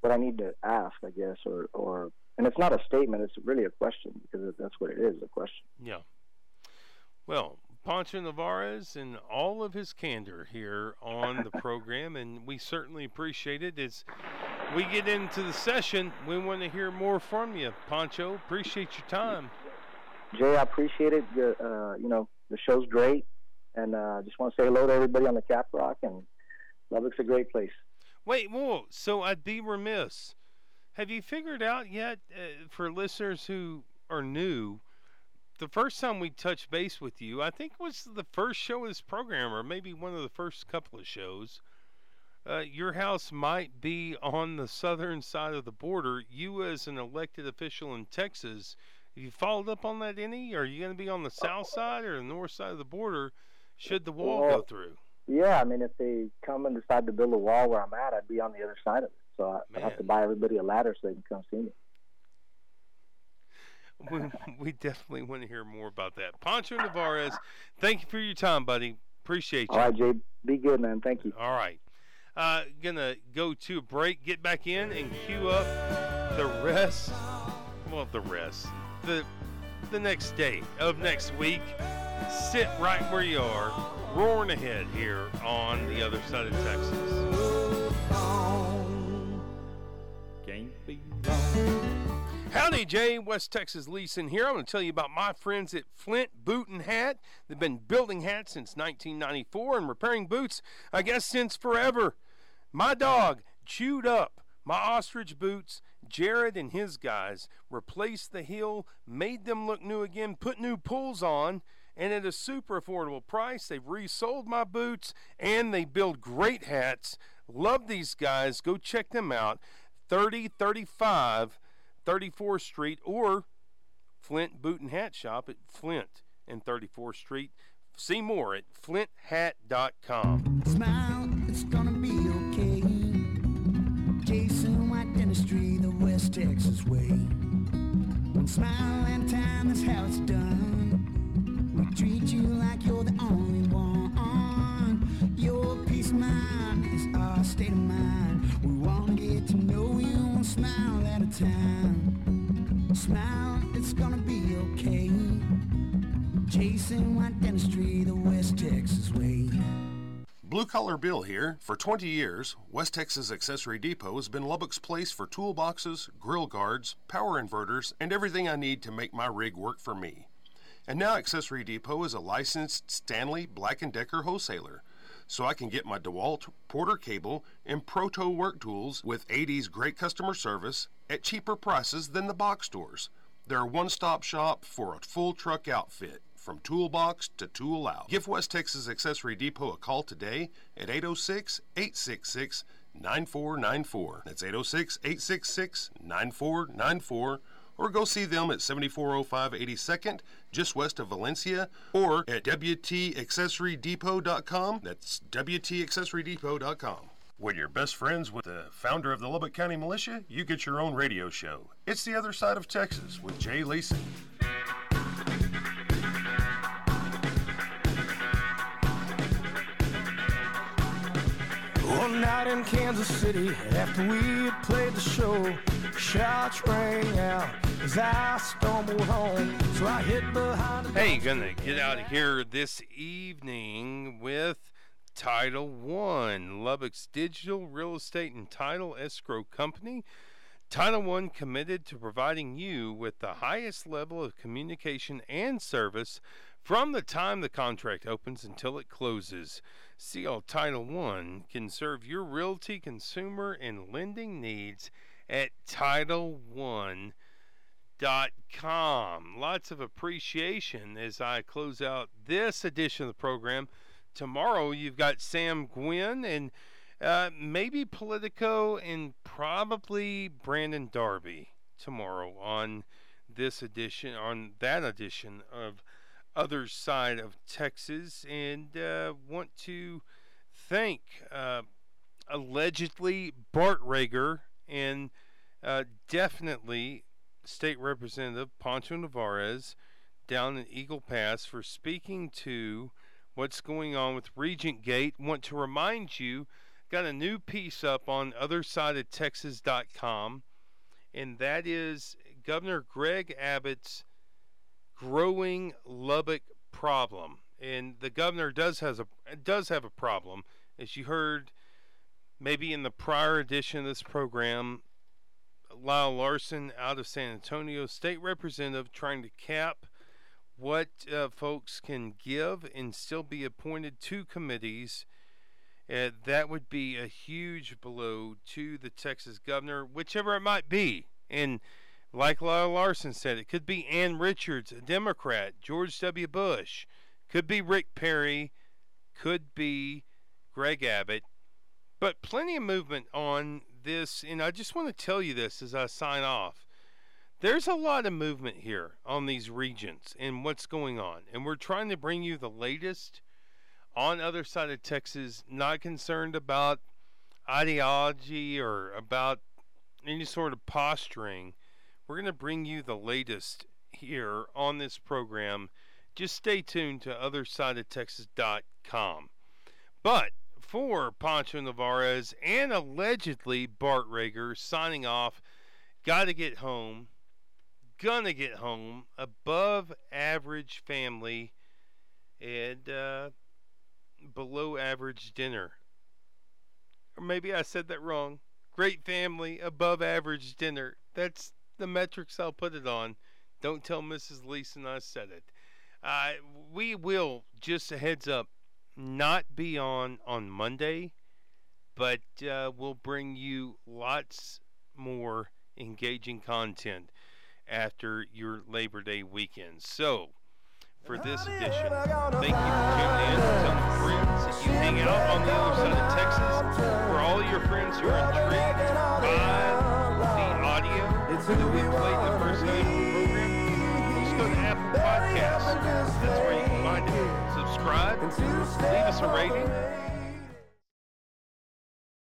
what I need to ask, I guess, or and it's not a statement, it's really a question, because that's what it is, a question. Yeah. Well, Pancho Nevárez and all of his candor here on the program, and we certainly appreciate it. As we get into the session, we want to hear more from you, Pancho. Appreciate your time. Jay, I appreciate it. The show's great, and just want to say hello to everybody on the Cap Rock, and Lubbock's a great place. Wait, whoa, so I'd be remiss. Have you figured out yet, for listeners who are new, the first time we touched base with you, I think it was the first show of this program, or maybe one of the first couple of shows, your house might be on the southern side of the border. You, as an elected official in Texas, have you followed up on that any? Are you going to be on the south side or the north side of the border should the wall go through? Yeah, I mean, if they come and decide to build a wall where I'm at, I'd be on the other side of it. So I'd have to buy everybody a ladder so they can come see me. We definitely want to hear more about that. Pancho Nevárez, thank you for your time, buddy. Appreciate you. All right, Jay. Be good, man. Thank you. All right. Going to go to a break, get back in, and queue up the rest. Well, the rest. The next day of next week. Sit right where you are. Roaring ahead here on the other side of Texas. Can't be wrong. Howdy, Jay. West Texas Leeson here. I'm going to tell you about my friends at Flint Boot and Hat. They've been building hats since 1994 and repairing boots, I guess, since forever. My dog chewed up my ostrich boots. Jared and his guys replaced the heel, made them look new again, put new pulls on, and at a super affordable price. They've resold my boots, and they build great hats. Love these guys. Go check them out. 3035 34th Street or Flint Boot and Hat Shop at Flint and 34th Street. See more at flinthat.com. Smile, it's gonna be okay. Jason White Dentistry, the West Texas way. When smile and time, that's how it's done. We treat you like you're the only one. Your peace of mind is our state of mind. We wanna get to know you. One smile at a time. Smile, it's gonna be okay. Jason White Dentistry, the West Texas way. Blue Collar Bill here. For 20 years, West Texas Accessory Depot has been Lubbock's place for toolboxes, grill guards, power inverters, and everything I need to make my rig work for me. And now Accessory Depot is a licensed Stanley Black & Decker wholesaler, so I can get my DeWalt, Porter Cable, and Proto work tools with 80's great customer service at cheaper prices than the box stores. They're a one-stop shop for a full truck outfit, from toolbox to tool out. Give West Texas Accessory Depot a call today at 806-866-9494. That's 806-866-9494. Or go see them at 7405 82nd, just west of Valencia, or at WTAccessoryDepot.com. That's WTAccessoryDepot.com. When you're best friends with the founder of the Lubbock County Militia, you get your own radio show. It's The Other Side of Texas with Jay Leeson. One night in Kansas City, after we had played the show, shots rang out as I stumbled home, so I hid behind the... Hey, gonna get out of here this evening with Title One, Lubbock's digital real estate and title escrow company. Title One committed to providing you with the highest level of communication and service from the time the contract opens until it closes. See how Title One can serve your realty, consumer, and lending needs at TitleOne.com. Lots of appreciation as I close out this edition of the program. Tomorrow you've got Sam Gwynne and maybe Politico and probably Brandon Darby tomorrow on this edition, on that edition of Other Side of Texas. And want to thank allegedly Bart Rager and definitely State Representative Pancho Nevárez down in Eagle Pass for speaking to what's going on with Ragergate. Want to remind you, got a new piece up on OtherSideOfTexas.com, and that is Governor Greg Abbott's growing Lubbock problem. And the governor does have a problem. As you heard maybe in the prior edition of this program, Lyle Larson out of San Antonio, state representative, trying to cap what folks can give and still be appointed to committees. That would be a huge blow to the Texas governor, whichever it might be. And like Lyle Larson said, it could be Ann Richards, a Democrat, George W. Bush, could be Rick Perry, could be Greg Abbott. But plenty of movement on this, and I just want to tell you this as I sign off. There's a lot of movement here on these regions and what's going on, and we're trying to bring you the latest on Other Side of Texas, not concerned about ideology or about any sort of posturing. We're going to bring you the latest here on this program. Just stay tuned to OtherSideOfTexas.com. But for Pancho Nevárez and allegedly Bart Rager signing off, gonna get home, above average family and below average dinner. Or maybe I said that wrong. Great family, above average dinner. That's the metrics I'll put it on. Don't tell Mrs. Leeson I said it. We will, just a heads up, not be on Monday, but we'll bring you lots more engaging content after your Labor Day weekend. So, for this edition, thank you for tuning in. Tell your friends that you hang out on the Other Side of Texas. For all your friends who are intrigued by the audio that we played the first night of the program, just go to Apple Podcasts. That's where you can find it. Subscribe, leave us a rating.